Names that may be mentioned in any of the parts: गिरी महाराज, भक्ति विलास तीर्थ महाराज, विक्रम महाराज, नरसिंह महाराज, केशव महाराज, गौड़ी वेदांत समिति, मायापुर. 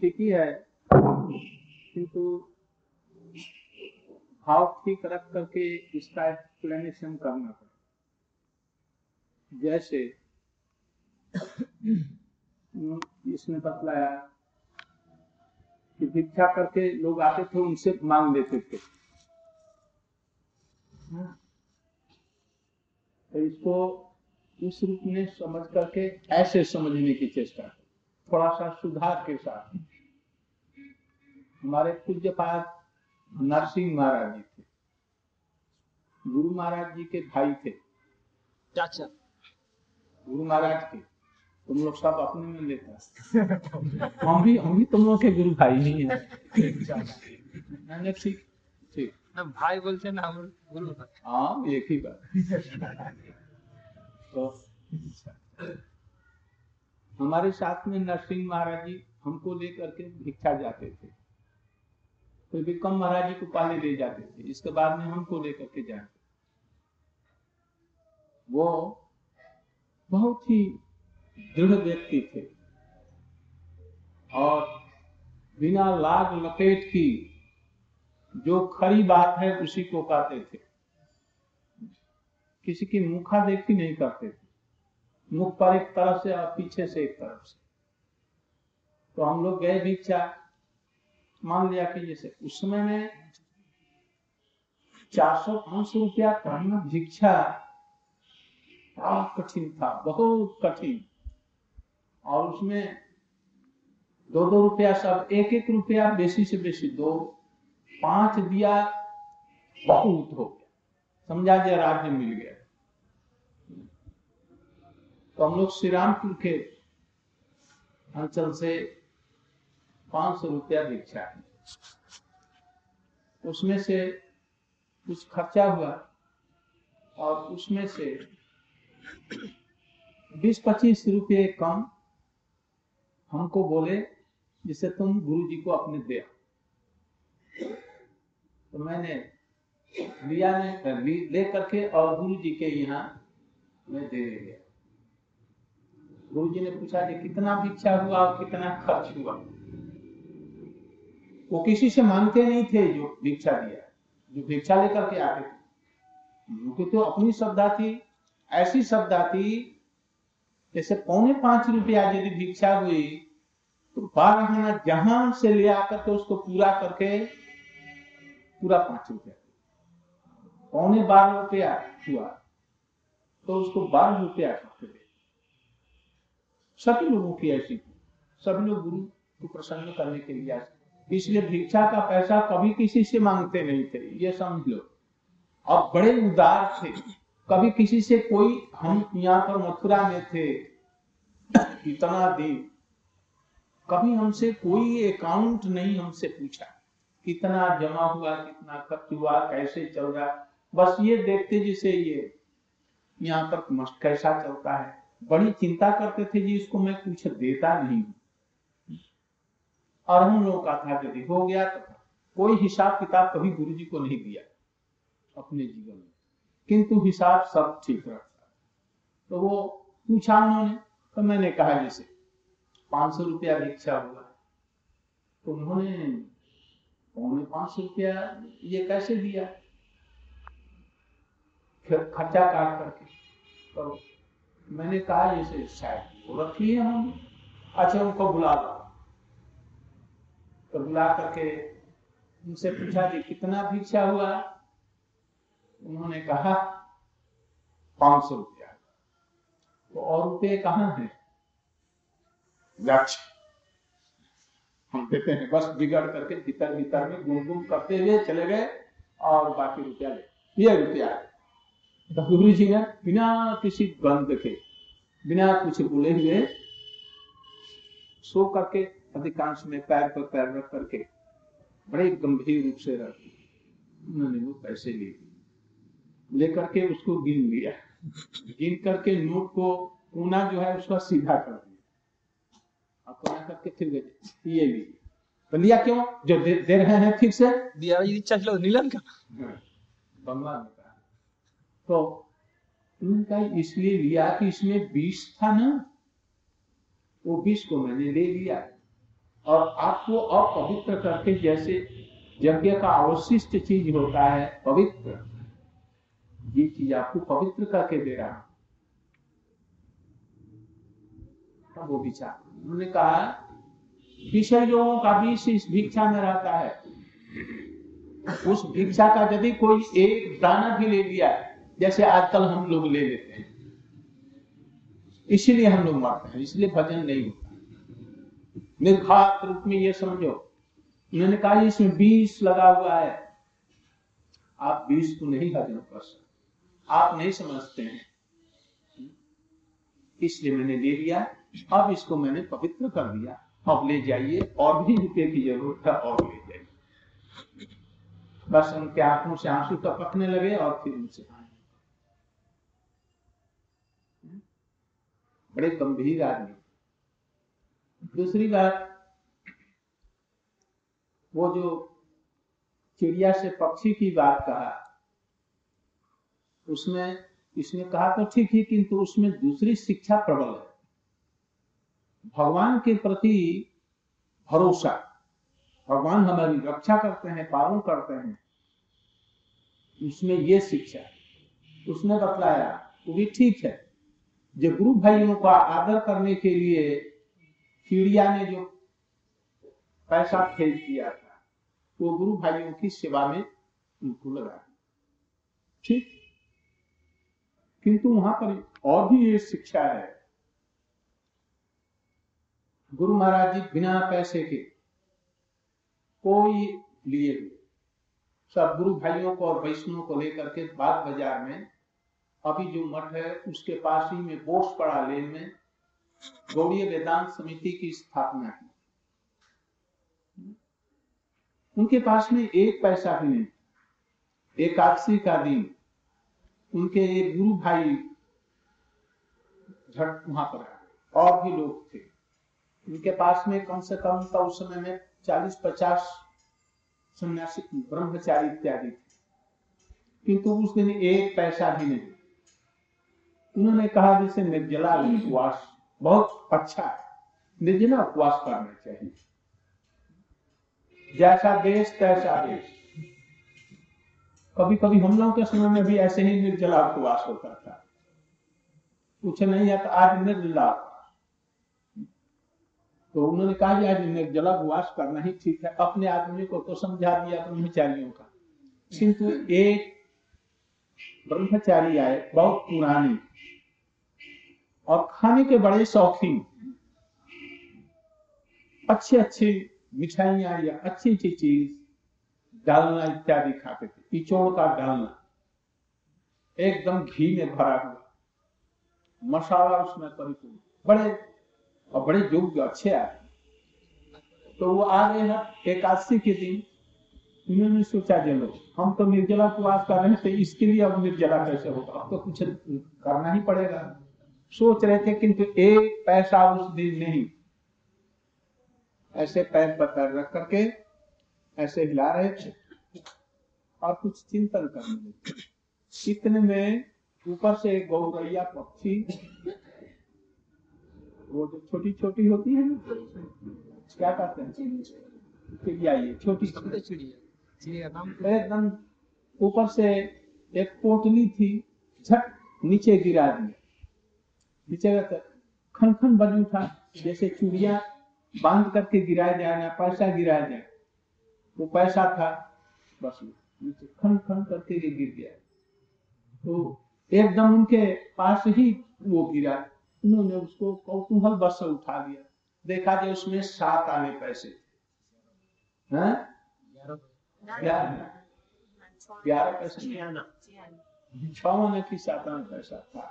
ठीक ही है, किंतु भाव ठीक रख करके इसका एक्सप्लेनेशन करना पड़े। जैसे इसने बतलाया कि भिक्षा करके लोग आते थे, उनसे मांग लेते थे। तो इसको इस रूप में समझ करके ऐसे समझने की चेष्टा, थोड़ा सा सुधार के साथ। हमारे पूज्य पाद नरसिंह महाराज जी थे, गुरु महाराज जी के भाई थे, चाचा गुरु महाराज के। तुम लोग सब अपने में लेते हो। हम भी तुम लोग के गुरु भाई नहीं है। ठीक ना, भाई बोलते ना गुरु। हाँ, एक ही बात। तो हमारे साथ में नरसिंह महाराज जी हमको लेकर के भिक्षा जाते थे। तो विक्रम महाराज जी को पहले ले जाते थे, इसके बाद में हमको लेकर के जाते। वो बहुत ही दृढ़ व्यक्ति थे और बिना लाग लपेट की जो खरी बात है उसी को कहते थे। किसी की मुखा देखी नहीं करते थे, मुख पर एक तरफ से और पीछे से एक तरफ से। तो हम लोग गए भिक्षा, मान लिया कि जैसे उस समय में 400-500 रुपया करना भिक्षा बहुत कठिन था, बहुत कठिन। और उसमें 2-2 रुपया, सब 1-1 रुपया, बेसी से बेसी 2-5 दिया, बहुत हो गया, समझा दिया राज्य मिल गया। तो हम लोग श्रीरामपुर के अंचल से 500 रुपया भिक्षा, उसमें से कुछ खर्चा हुआ और उसमें से 20-25 रुपये कम हमको बोले, जिसे तुम गुरु जी को अपने दे। तो मैंने लिया नहीं, ले करके और गुरु जी के यहाँ मैं दे दिया। गुरु जी ने पूछा कि कितना भिक्षा हुआ और कितना खर्च हुआ। वो किसी से मांगते नहीं थे जो भिक्षा दिया, जो भिक्षा लेकर के आते थे। उनकी तो अपनी श्रद्धा थी, ऐसी श्रद्धा थी जैसे 4.25 रुपया यदि भिक्षा हुई तो 12 आना जहां से ले आकर के उसको पूरा करके पूरा 5 रुपया, 11.25 रुपया हुआ तो उसको 12 रुपया करके दे। सभी लोगों की ऐसी, सभी लोग गुरु को प्रसन्न करने के लिए, इसलिए भिक्षा का पैसा कभी किसी से मांगते नहीं थे, ये समझ लो। और बड़े उदार थे, कभी किसी से कोई, हम यहाँ पर मथुरा में थे इतना दिन, कभी हमसे कोई अकाउंट नहीं हमसे पूछा कितना जमा हुआ, कितना खर्च हुआ, कैसे चल रहा। बस ये देखते जिसे ये यहाँ पर मस्त कैसा चलता है, बड़ी चिंता करते थे जी इसको मैं कुछ देता नहीं। और हम लोगों का था यदि हो गया तो कोई हिसाब किताब कभी गुरुजी को नहीं दिया अपने जीवन में, किंतु हिसाब सब ठीक रखता। तो वो पूछा उन्होंने, तो मैंने कहा जैसे 500 रुपया भिक्षा हुआ। तो उन्होंने 500 रुपया ये कैसे दिया, फिर खर्चा काट करके। तो मैंने कहा जैसे शायद वो रखी है हम, अच्छा उनको बुला दो। तो बुला करके उनसे पूछा कि कितना भिक्षा हुआ, उन्होंने कहा 500 रुपया। तो और रुपये कहाँ है, हम देते हैं। बस बिगड़ करके भीतर भीतर में घूम घूम करते हुए चले गए और बाकी रुपया ले, ये रुपया। तो गुरु जी ने बिना किसी बंद के, बिना कुछ बोले हुए, सो करके अधिकांश में पैर पर पैर रख करके बड़े गंभीर रूप से उन्होंने वो पैसे ले करके उसको गिन लिया। गिन करके नोट को कोना जो है उसका सीधा कर दिया, और कोना करके फिर गए ये भी तो लिया। क्यों जो दे रहे हैं ठीक से दिया, नीलम का बंगला। तो उनका इसलिए लिया कि इसमें 20 था ना, वो 20 को मैंने ले लिया। और आपको अपवित्र करके, जैसे यज्ञ का अवशिष्ट चीज होता है पवित्र, ये चीज आपको पवित्र करके दे रहा है। वो विचार उन्होंने कहा विषय योगों का बीज इस भिक्षा में रहता है। उस भिक्षा का यदि कोई एक दाना भी ले लिया, जैसे आजकल हम लोग ले लेते हैं, इसीलिए हम लोग मारते हैं, इसलिए भजन नहीं होता। निर्घात रूप में ये समझो, उन्होंने कहा इसमें बीज लगा हुआ है, आप बीज को नहीं हजम कर सकते, आप नहीं समझते हैं, इसलिए मैंने ले लिया, अब इसको मैंने पवित्र कर दिया, अब ले जाइए, और भी रुपये की जरूरत है और ले जाइए। बस उनके आंखों से आंसू टपकने लगे और फिर उनसे आए। बड़े गंभीर आदमी। दूसरी बात, वो जो चिड़िया से पक्षी की बात कहा, उसमें इसने कहा तो ठीक है, किंतु उसमें दूसरी शिक्षा प्रबल है। भगवान के प्रति भरोसा, भगवान हमारी रक्षा करते हैं, पालन करते हैं, उसमें ये शिक्षा उसने बताया। वो भी ठीक है, जो गुरु भाइयों का आदर करने के लिए चिड़िया ने जो पैसा भेज दिया था, वो गुरु भाइयों की सेवा में उनको लगा, ठीक। किंतु वहां पर और भी ये शिक्षा है, गुरु महाराज जी बिना पैसे के कोई लिए सब गुरु भाइयों को और वैष्णव को लेकर के बाग बाजार में, अभी जो मठ है उसके पास ही में बोस पड़ा लेन में, गौड़ी वेदांत समिति की स्थापना की। उनके पास में एक पैसा भी नहीं। एकादशी का दिन उनके एक गुरु भाई झट वहां पर आए, और भी लोग थे उनके पास में, कम से कम था उस समय में 40-50 सन्यासी ब्रह्मचारी इत्यादि थे, किंतु उस दिन एक पैसा भी नहीं। उन्होंने कहा जैसे निर्जला उपवास बहुत अच्छा है, निर्जला उपवास करना चाहिए, जैसा देश तैसा देश। कभी कभी हम लोगों के समय में भी ऐसे ही निर्जला उपवास होता था, कुछ नहीं है तो आज निर्जला। तो उन्होंने कहा कि आज निर्जला उपवास करना ही ठीक है। अपने आदमी को तो समझा दिया ब्रह्मचारियों का, किंतु एक ब्रह्मचारी आए बहुत पुराने और खाने के बड़े शौकीन, अच्छी अच्छी मिठाइयां या अच्छी अच्छी चीज डालना इत्यादि खाते थे, पिचोड़ का डालना, एकदम घी में भरा हुआ मसाला उसमें परिपूर्ण, बड़े और बड़े योग्य अच्छे आदमी। तो वो आ गए हैं एकादशी के दिन, उन्होंने सोचा चलो हम तो निर्जला उपवास कर रहे थे, इसके लिए अब निर्जला कैसे होगा, अब तो कुछ करना ही पड़ेगा, सोच रहे थे। किंतु एक पैसा उस दिन नहीं। ऐसे पैर पर पैर रख करके ऐसे हिला रहे थे और कुछ चिंतन करने लगे। इतने में ऊपर से गौरैया पक्षी, वो जो छोटी छोटी होती है क्या कहते हैं चिड़िया, ये छोटी चिड़िया एकदम ऊपर से एक पोटली थी, झट नीचे गिरा दी, नीचे खन खन बन उठा, जैसे चूड़िया बांध करके गिराया जाए ना पैसा गिराया जाए, वो पैसा था, बस नीचे खन खन करके गिर गया। तो एकदम उनके पास ही वो गिरा, उन्होंने उसको कौतूहल बस उठा लिया, देखा जो उसमें 7 आने पैसे हैं, 11 पैसे 6 आने पैसा था,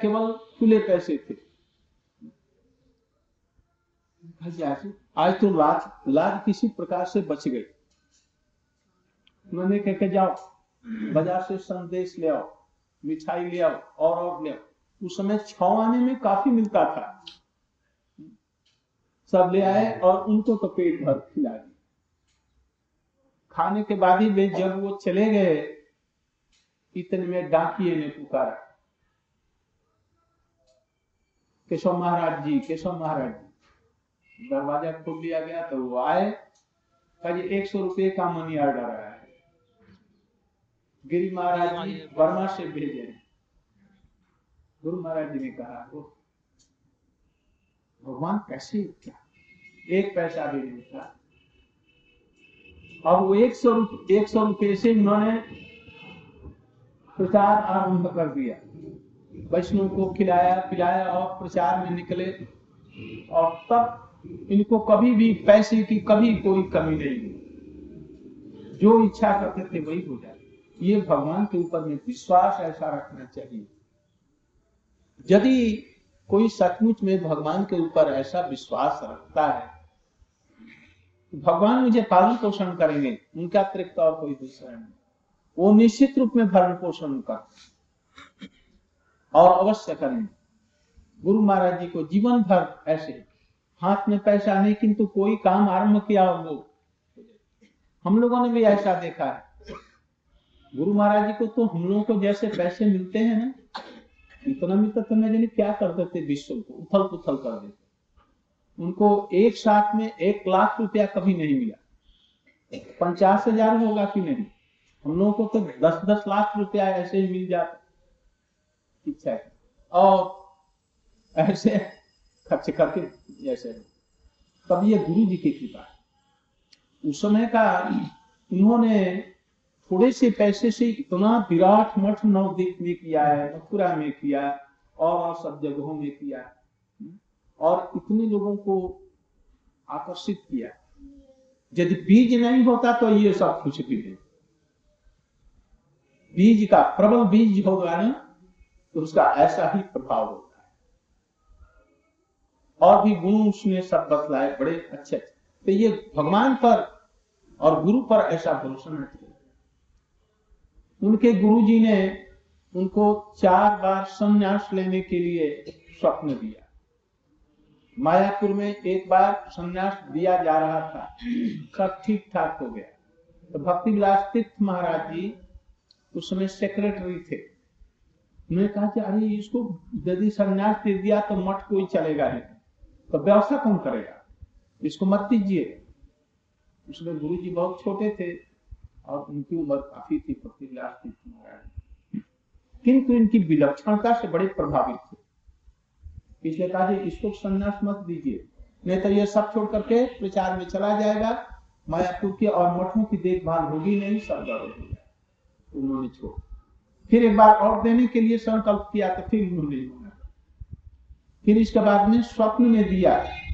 केवल खुले पैसे थे। आज तो लाज किसी प्रकार से बच गई। उन्होंने कहकर जाओ बाजार से संदेश ले आओ, मिठाई ले आओ और ले आओ। उस समय 6 आने में काफी मिलता था, सब ले आए और उनको तो पेट भर खिला दिया। खाने के बाद ही वे जब वो चले गए, इतने में डाकिये ने पुकारा, केशव महाराज जी, केशव महाराज जी। दरवाजा खोल लिया गया तो वो आए, कहा 100 रुपये का मनी ऑर्डर आया है। गिरी महाराज जी वर्मा से भेजे। गुरु महाराज जी ने कहा वो भगवान कैसे क्या 1 पैसा भी नहीं था। अब वो 100 रुपये से उन्होंने प्रचार आरंभ कर दिया, वैष्णव को खिलाया पिलाया और प्रचार में निकले, और तब इनको कभी भी पैसे की कभी कोई कमी नहीं हुई। जो इच्छा करते थे वही हो जाए। ये भगवान के ऊपर में विश्वास ऐसा रखना चाहिए। यदि कोई सचमुच में भगवान के ऊपर ऐसा विश्वास रखता है तो भगवान मुझे पालन पोषण करेंगे, उनका अतिरिक्त और कोई दूसरा नहीं। वो निश्चित रूप में भरण पोषण कर और अवश्य करेंगे। गुरु महाराज जी को जीवन भर ऐसे हाथ में पैसा नहीं किंतु कोई काम आरंभ किया। वो हम लोगों ने भी ऐसा देखा है। गुरु महाराज जी को तो हम लोगों को जैसे पैसे मिलते हैं ना इतना मिलता, तो मैंने क्या कर देते विश्व को उथल पुथल कर देते। उनको एक साथ में 1 लाख रुपया कभी नहीं मिला। 50,000 होगा कि नहीं, हम लोगों को तो 10-10 लाख रुपया ऐसे ही मिल जाता। इच्छा है और ऐसे खर्च करके ऐसे। तब ये गुरु जी की कृपा है। उस समय का उन्होंने थोड़े से पैसे से इतना विराट मठ नवदीप में किया है, मथुरा में किया और सब जगहों में किया और इतने लोगों को आकर्षित किया। यदि बीज नहीं होता तो ये सब कुछ भी नहीं। बीज का प्रबल बीज होगा ना तो उसका ऐसा ही प्रभाव होगा। और भी गुरु उसने सब बतलाए बड़े अच्छे। तो ये भगवान पर और गुरु पर ऐसा भरोसा न किया। उनके गुरु जी ने उनको 4 बार संन्यास लेने के लिए स्वप्न दिया। मायापुर में 1 बार संन्यास दिया जा रहा था, सब ठीक ठाक हो गया। तो भक्ति विलास तीर्थ महाराज जी उस समय सेक्रेटरी थे। उन्होंने कहा कि अरे इसको यदि संन्यास दे दिया तो मठ कोई चलेगा नहीं, तो व्यवस्था कौन करेगा, इसको मत दीजिए। उसमें गुरु जी बहुत छोटे थे और उनकी उम्र काफी थी भक्ति विलास तीर्थ महाराज, किंतु इनकी विलक्षणता से बड़े प्रभावित थे। इसलिए कहा इसको संन्यास मत दीजिए, नहीं तो ये सब छोड़ करके प्रचार में चला जाएगा, मायापुर के और मठों की देखभाल होगी नहीं, सब गड़बड़ हो जाएगा। उन्होंने छोड़ फिर 1 बार और देने के लिए संकल्प किया तो फिर उन्होंने, फिर इसके बाद में स्वप्न में दिया।